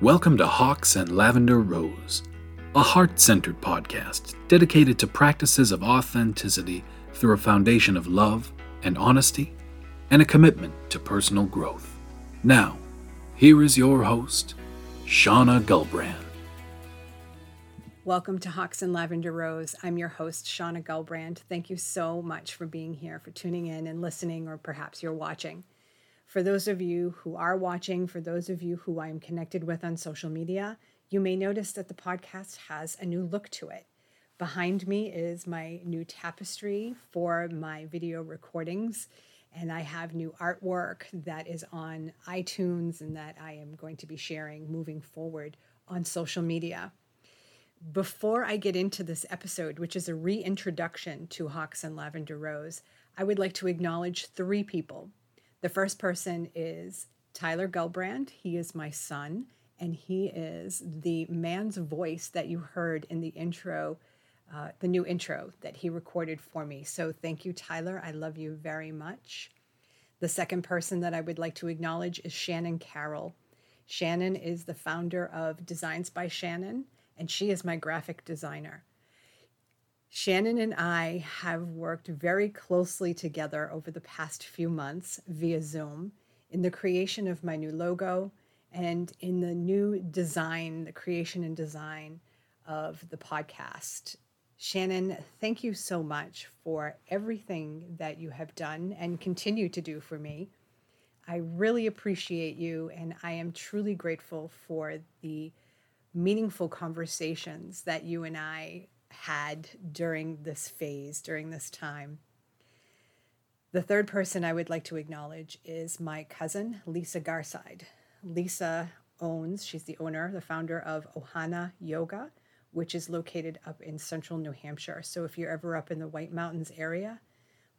Welcome to Hawks and Lavender Rose, a heart-centered podcast dedicated to practices of authenticity through a foundation of love and honesty and a commitment to personal growth. Now, here is your host, Shauna Gulbrand. Welcome to Hawks and Lavender Rose. I'm your host, Shauna Gulbrand. Thank you so much for being here, for tuning in and listening, or perhaps you're watching. For those of you who are watching, for those of you who I am connected with on social media, you may notice that the podcast has a new look to it. Behind me is my new tapestry for my video recordings, and I have new artwork that is on iTunes and that I am going to be sharing moving forward on social media. Before I get into this episode, which is a reintroduction to Hawks and Lavender Rose, I would like to acknowledge three people. The first person is Tyler Gulbrand. He is my son, and he is the man's voice that you heard in the intro, the new intro that he recorded for me. So thank you, Tyler. I love you very much. The second person that I would like to acknowledge is Shannon Carroll. Shannon is the founder of Designs by Shannon, and she is my graphic designer. Shannon and I have worked very closely together over the past few months via Zoom in the creation of my new logo and in the new design, the creation and design of the podcast. Shannon, thank you so much for everything that you have done and continue to do for me. I really appreciate you, and I am truly grateful for the meaningful conversations that you and I had during this phase, during this time. The third person I would like to acknowledge is my cousin, Lisa Garside. Lisa she's the owner, the founder of Ohana Yoga, which is located up in central New Hampshire. So if you're ever up in the White Mountains area,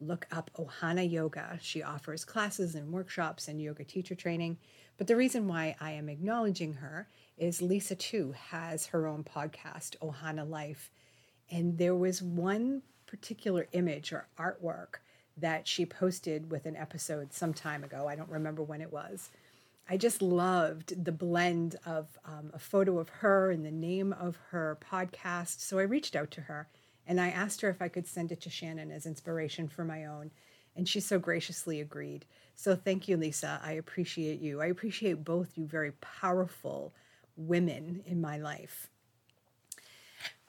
look up Ohana Yoga. She offers classes and workshops and yoga teacher training. But the reason why I am acknowledging her is Lisa too has her own podcast, Ohana Life. And there was one particular image or artwork that she posted with an episode some time ago. I don't remember when it was. I just loved the blend of a photo of her and the name of her podcast. So I reached out to her and I asked her if I could send it to Shannon as inspiration for my own. And she so graciously agreed. So thank you, Lisa. I appreciate you. I appreciate both you very powerful women in my life.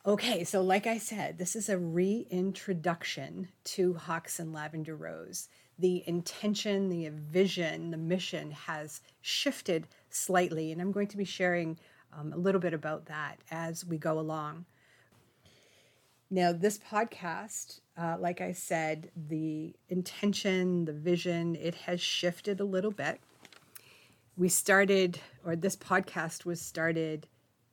Okay, so like I said, this is a reintroduction to Hawks and Lavender Rose. The intention, the vision, the mission has shifted slightly, and I'm going to be sharing a little bit about that as we go along. Now, this podcast, like I said, the intention, the vision, it has shifted a little bit. This podcast was started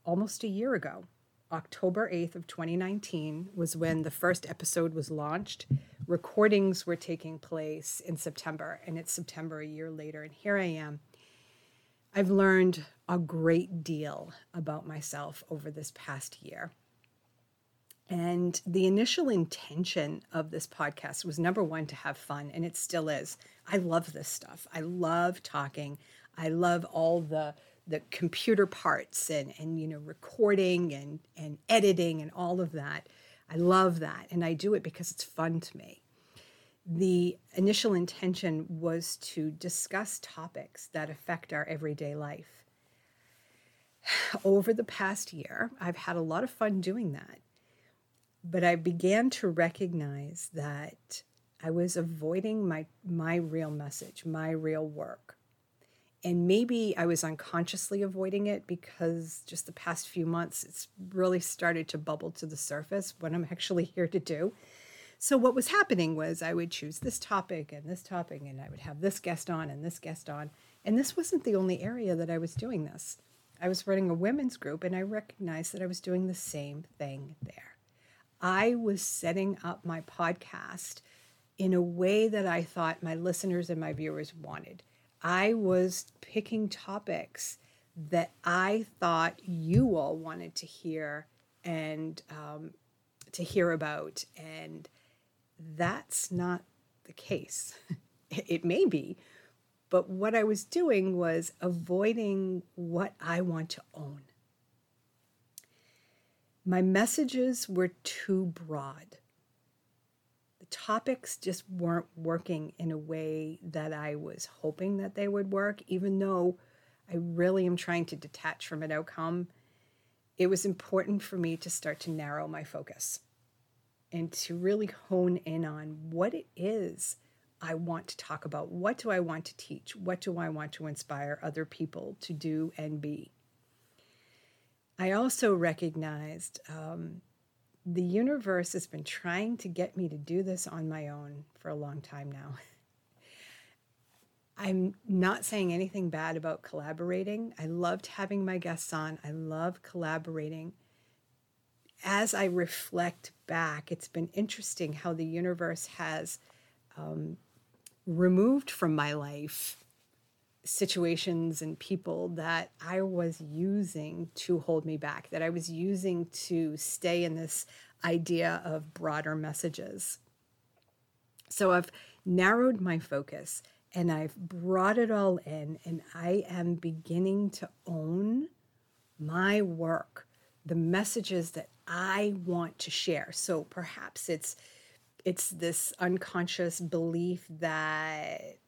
almost a year ago. October 8th of 2019 was when the first episode was launched. Recordings were taking place in September, and it's September a year later, and here I am. I've learned a great deal about myself over this past year. And the initial intention of this podcast was, number one, to have fun, and it still is. I love this stuff. I love talking. I love all the computer parts and recording and editing and all of that. I love that. And I do it because it's fun to me. The initial intention was to discuss topics that affect our everyday life. Over the past year, I've had a lot of fun doing that. But I began to recognize that I was avoiding my real message, my real work. And maybe I was unconsciously avoiding it because just the past few months, it's really started to bubble to the surface what I'm actually here to do. So what was happening was I would choose this topic, and I would have this guest on and this guest on. And this wasn't the only area that I was doing this. I was running a women's group, and I recognized that I was doing the same thing there. I was setting up my podcast in a way that I thought my listeners and my viewers wanted. I was picking topics that I thought you all wanted to hear and about, and that's not the case. It may be, But what I was doing was avoiding what I want to own. My messages were too broad. The topics just weren't working in a way that I was hoping that they would work, even though I really am trying to detach from an outcome. It was important for me to start to narrow my focus and to really hone in on what it is I want to talk about. What do I want to teach? What do I want to inspire other people to do and be? I also recognized the universe has been trying to get me to do this on my own for a long time now. I'm not saying anything bad about collaborating. I loved having my guests on. I love collaborating. As I reflect back, it's been interesting how the universe has removed from my life situations and people that I was using to hold me back, that I was using to stay in this idea of broader messages. So I've narrowed my focus and I've brought it all in, and I am beginning to own my work, the messages that I want to share. So perhaps it's this unconscious belief that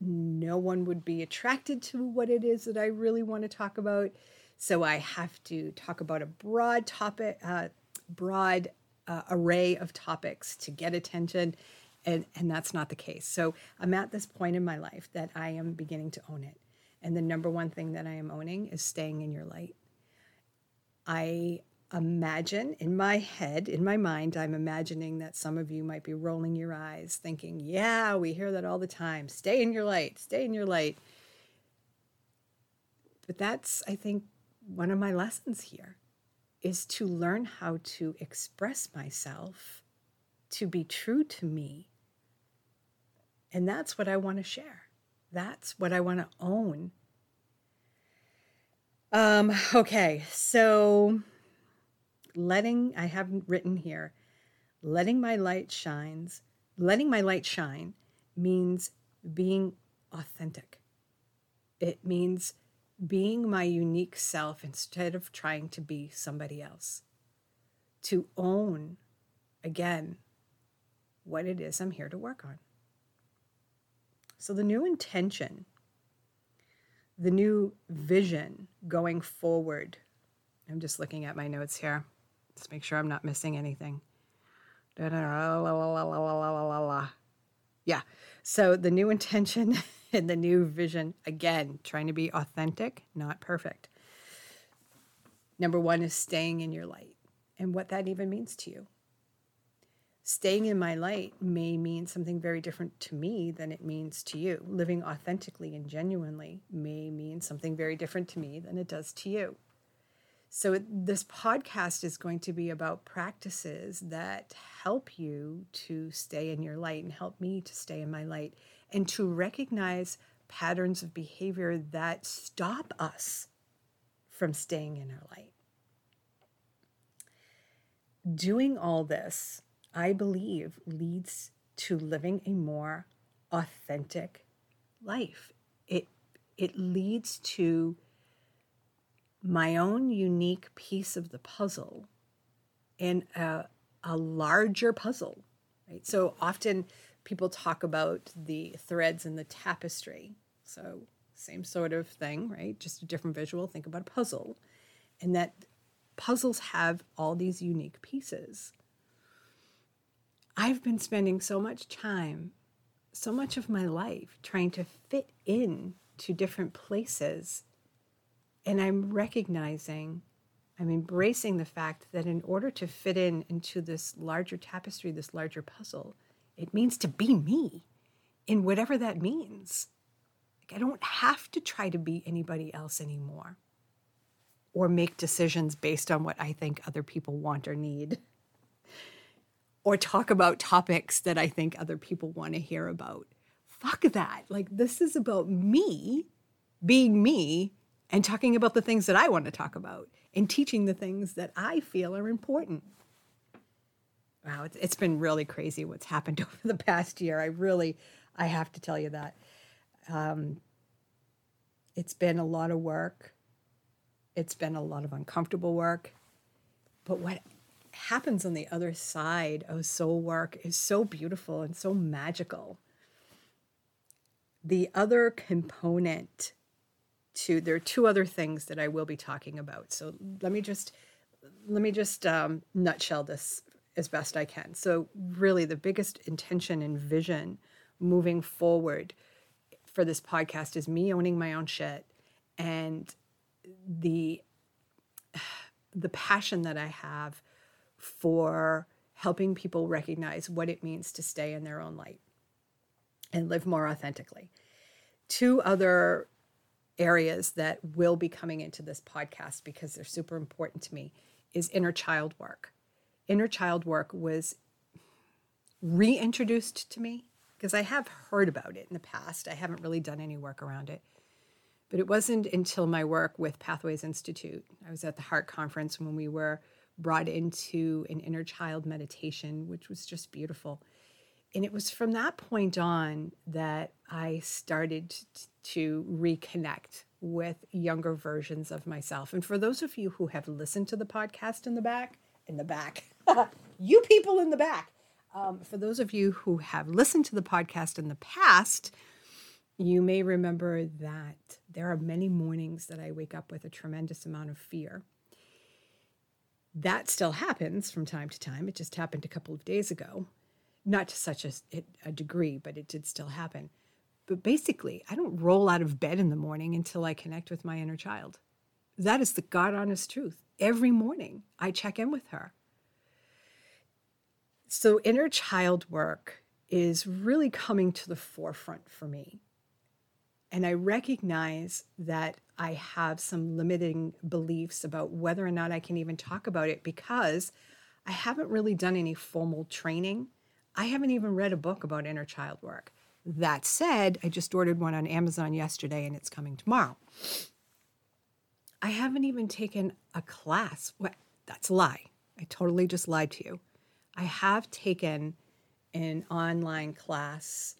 no one would be attracted to what it is that I really want to talk about. So I have to talk about a broad topic, array of topics to get attention. And that's not the case. So I'm at this point in my life that I am beginning to own it. And the number one thing that I am owning is staying in your light. I imagine in my head, in my mind, I'm imagining that some of you might be rolling your eyes thinking, yeah, we hear that all the time. Stay in your light, stay in your light. But that's, I think, one of my lessons here is to learn how to express myself, to be true to me. And that's what I want to share. That's what I want to own. Okay, so I haven't written here, letting my light shine means being authentic. It means being my unique self instead of trying to be somebody else. To own, again, what it is I'm here to work on. So the new intention, the new vision going forward, I'm just looking at my notes here. Let's make sure I'm not missing anything. Yeah. So the new intention and the new vision, again, trying to be authentic, not perfect. Number one is staying in your light and what that even means to you. Staying in my light may mean something very different to me than it means to you. Living authentically and genuinely may mean something very different to me than it does to you. So this podcast is going to be about practices that help you to stay in your light and help me to stay in my light and to recognize patterns of behavior that stop us from staying in our light. Doing all this, I believe, leads to living a more authentic life. It leads to my own unique piece of the puzzle in a larger puzzle, right? So often people talk about the threads in the tapestry. So same sort of thing, right? Just a different visual. Think about a puzzle. And that puzzles have all these unique pieces. I've been spending so much time, so much of my life trying to fit in to different places. And I'm embracing the fact that in order to fit in into this larger tapestry, this larger puzzle, it means to be me in whatever that means. Like, I don't have to try to be anybody else anymore or make decisions based on what I think other people want or need or talk about topics that I think other people want to hear about. Fuck that. Like, this is about me being me and talking about the things that I want to talk about and teaching the things that I feel are important. Wow, it's been really crazy what's happened over the past year. I have to tell you that. It's been a lot of work. It's been a lot of uncomfortable work. But what happens on the other side of soul work is so beautiful and so magical. The other component to, there are two other things that I will be talking about. So let me just nutshell this as best I can. So really the biggest intention and vision moving forward for this podcast is me owning my own shit, and the passion that I have for helping people recognize what it means to stay in their own light and live more authentically. Two other areas that will be coming into this podcast because they're super important to me is inner child work. Inner child work was reintroduced to me because I have heard about it in the past. I haven't really done any work around it. But it wasn't until my work with Pathways Institute. I was at the Heart Conference when we were brought into an inner child meditation, which was just beautiful. And it was from that point on that I started to reconnect with younger versions of myself. And for those of you who have listened to the podcast in the back, you people in the back, for those of you who have listened to the podcast in the past, you may remember that there are many mornings that I wake up with a tremendous amount of fear. That still happens from time to time. It just happened a couple of days ago. Not to such a degree, but it did still happen. But basically, I don't roll out of bed in the morning until I connect with my inner child. That is the God-honest truth. Every morning, I check in with her. So inner child work is really coming to the forefront for me. And I recognize that I have some limiting beliefs about whether or not I can even talk about it because I haven't really done any formal training. I haven't even read a book about inner child work. That said, I just ordered one on Amazon yesterday and it's coming tomorrow. I haven't even taken a class. Well, that's a lie. I totally just lied to you. I have taken an online class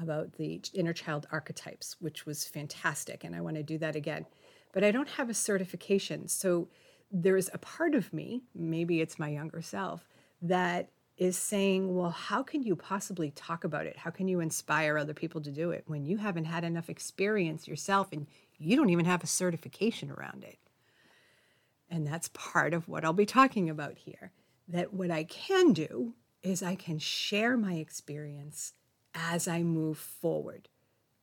about the inner child archetypes, which was fantastic, and I want to do that again. But I don't have a certification, so there's a part of me, maybe it's my younger self, that is saying, well, how can you possibly talk about it? How can you inspire other people to do it when you haven't had enough experience yourself and you don't even have a certification around it? And that's part of what I'll be talking about here, that what I can do is I can share my experience as I move forward,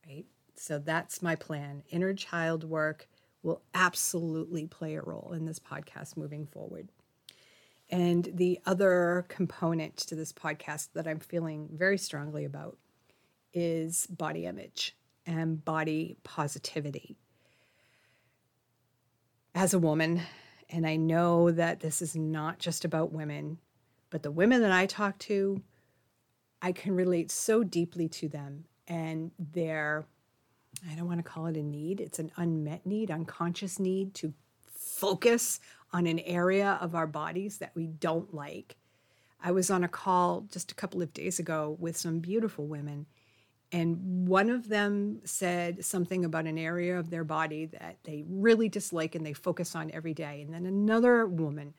right? So that's my plan. Inner child work will absolutely play a role in this podcast moving forward. And the other component to this podcast that I'm feeling very strongly about is body image and body positivity. As a woman, and I know that this is not just about women, but the women that I talk to, I can relate so deeply to them and their, I don't want to call it a need, it's an unmet need, unconscious need to focus on an area of our bodies that we don't like. I was on a call just a couple of days ago with some beautiful women, and one of them said something about an area of their body that they really dislike and they focus on every day. And then another woman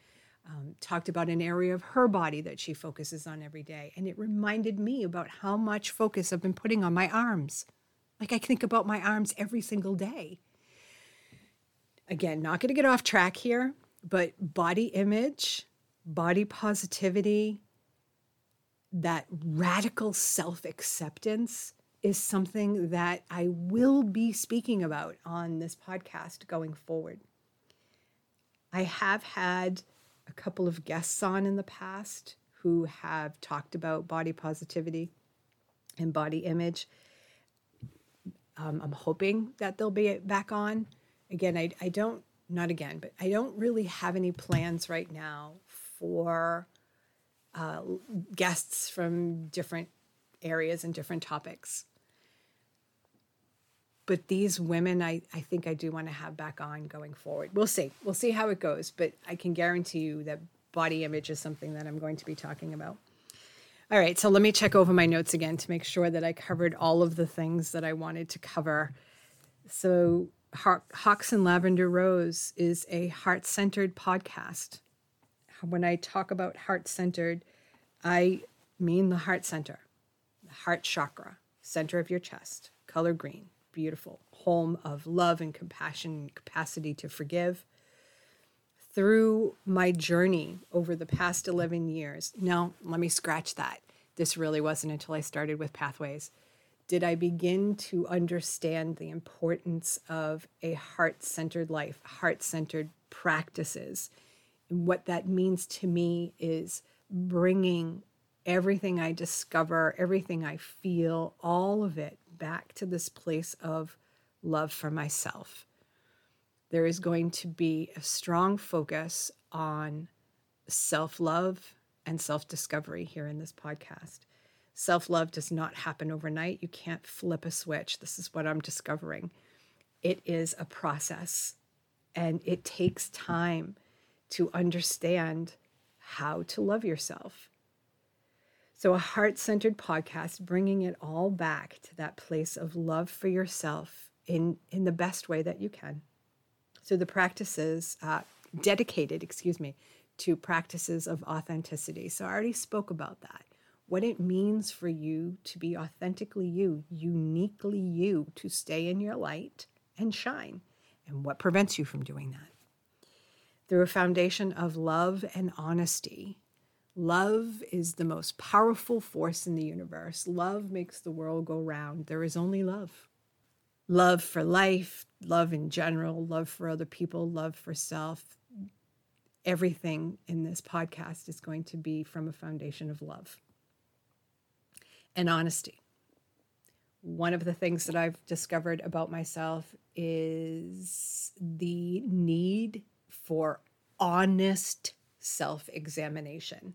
talked about an area of her body that she focuses on every day. And it reminded me about how much focus I've been putting on my arms. Like, I think about my arms every single day. Again, not going to get off track here, but body image, body positivity, that radical self-acceptance is something that I will be speaking about on this podcast going forward. I have had a couple of guests on in the past who have talked about body positivity and body image. I'm hoping that they'll be back on. Again, I don't really have any plans right now for guests from different areas and different topics. But these women, I think I do want to have back on going forward. We'll see. We'll see how it goes. But I can guarantee you that body image is something that I'm going to be talking about. All right. So let me check over my notes again to make sure that I covered all of the things that I wanted to cover. So Hawks and Lavender Rose is a heart-centered podcast. When I talk about heart-centered, I mean the heart center, the heart chakra, center of your chest, color green, beautiful, home of love and compassion, capacity to forgive. Through my journey over the past 11 years, no, let me scratch that. This really wasn't until I started with Pathways. Did I begin to understand the importance of a heart-centered life, heart-centered practices? And what that means to me is bringing everything I discover, everything I feel, all of it back to this place of love for myself. There is going to be a strong focus on self-love and self-discovery here in this podcast. Self-love does not happen overnight. You can't flip a switch. This is what I'm discovering. It is a process, and it takes time to understand how to love yourself. So a heart-centered podcast, bringing it all back to that place of love for yourself in the best way that you can. So the practices, dedicated to practices of authenticity. So I already spoke about that. What it means for you to be authentically you, uniquely you, to stay in your light and shine, and what prevents you from doing that. Through a foundation of love and honesty. Love is the most powerful force in the universe. Love makes the world go round. There is only love. Love for life, love in general, love for other people, love for self. Everything in this podcast is going to be from a foundation of love. And honesty. One of the things that I've discovered about myself is the need for honest self-examination.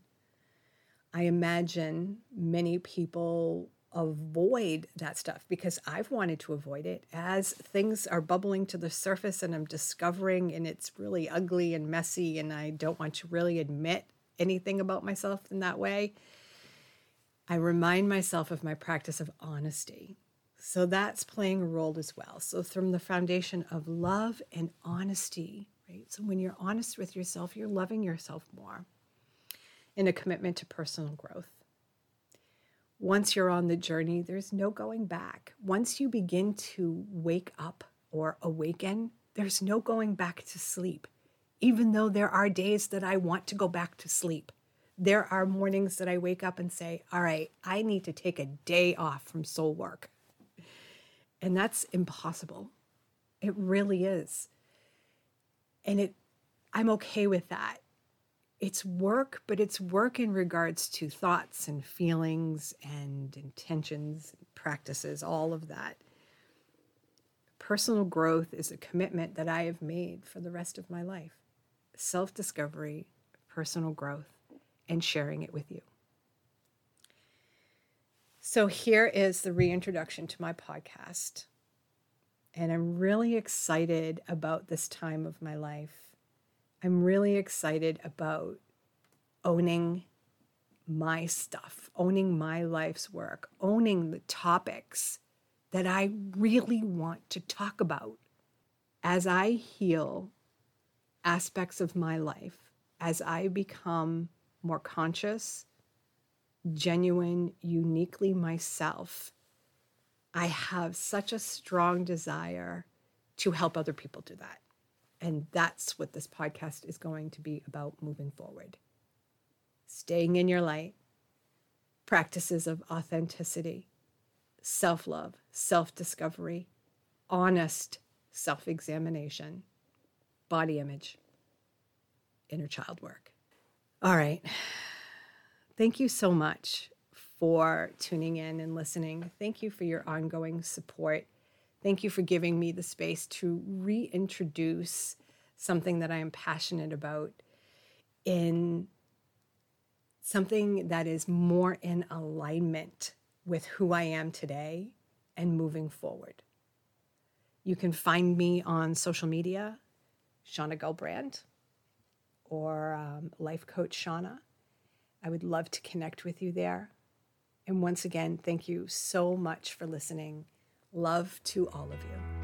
I imagine many people avoid that stuff because I've wanted to avoid it. As things are bubbling to the surface and I'm discovering, and it's really ugly and messy, and I don't want to really admit anything about myself in that way, I remind myself of my practice of honesty. So that's playing a role as well. So from the foundation of love and honesty, right? So when you're honest with yourself, you're loving yourself more, in a commitment to personal growth. Once you're on the journey, there's no going back. Once you begin to wake up or awaken, there's no going back to sleep, even though there are days that I want to go back to sleep. There are mornings that I wake up and say, all right, I need to take a day off from soul work. And that's impossible. It really is. And I'm okay with that. It's work, but it's work in regards to thoughts and feelings and intentions, practices, all of that. Personal growth is a commitment that I have made for the rest of my life. Self-discovery, personal growth, and sharing it with you. So here is the reintroduction to my podcast. And I'm really excited about this time of my life. I'm really excited about owning my stuff, owning my life's work, owning the topics that I really want to talk about as I heal aspects of my life, as I become more conscious, genuine, uniquely myself. I have such a strong desire to help other people do that. And that's what this podcast is going to be about moving forward. Staying in your light, practices of authenticity, self-love, self-discovery, honest self-examination, body image, inner child work. All right. Thank you so much for tuning in and listening. Thank you for your ongoing support. Thank you for giving me the space to reintroduce something that I am passionate about in something that is more in alignment with who I am today and moving forward. You can find me on social media, Shauna Gulbrand, or Life Coach Shauna. I would love to connect with you there. And once again, thank you so much for listening. Love to all of you.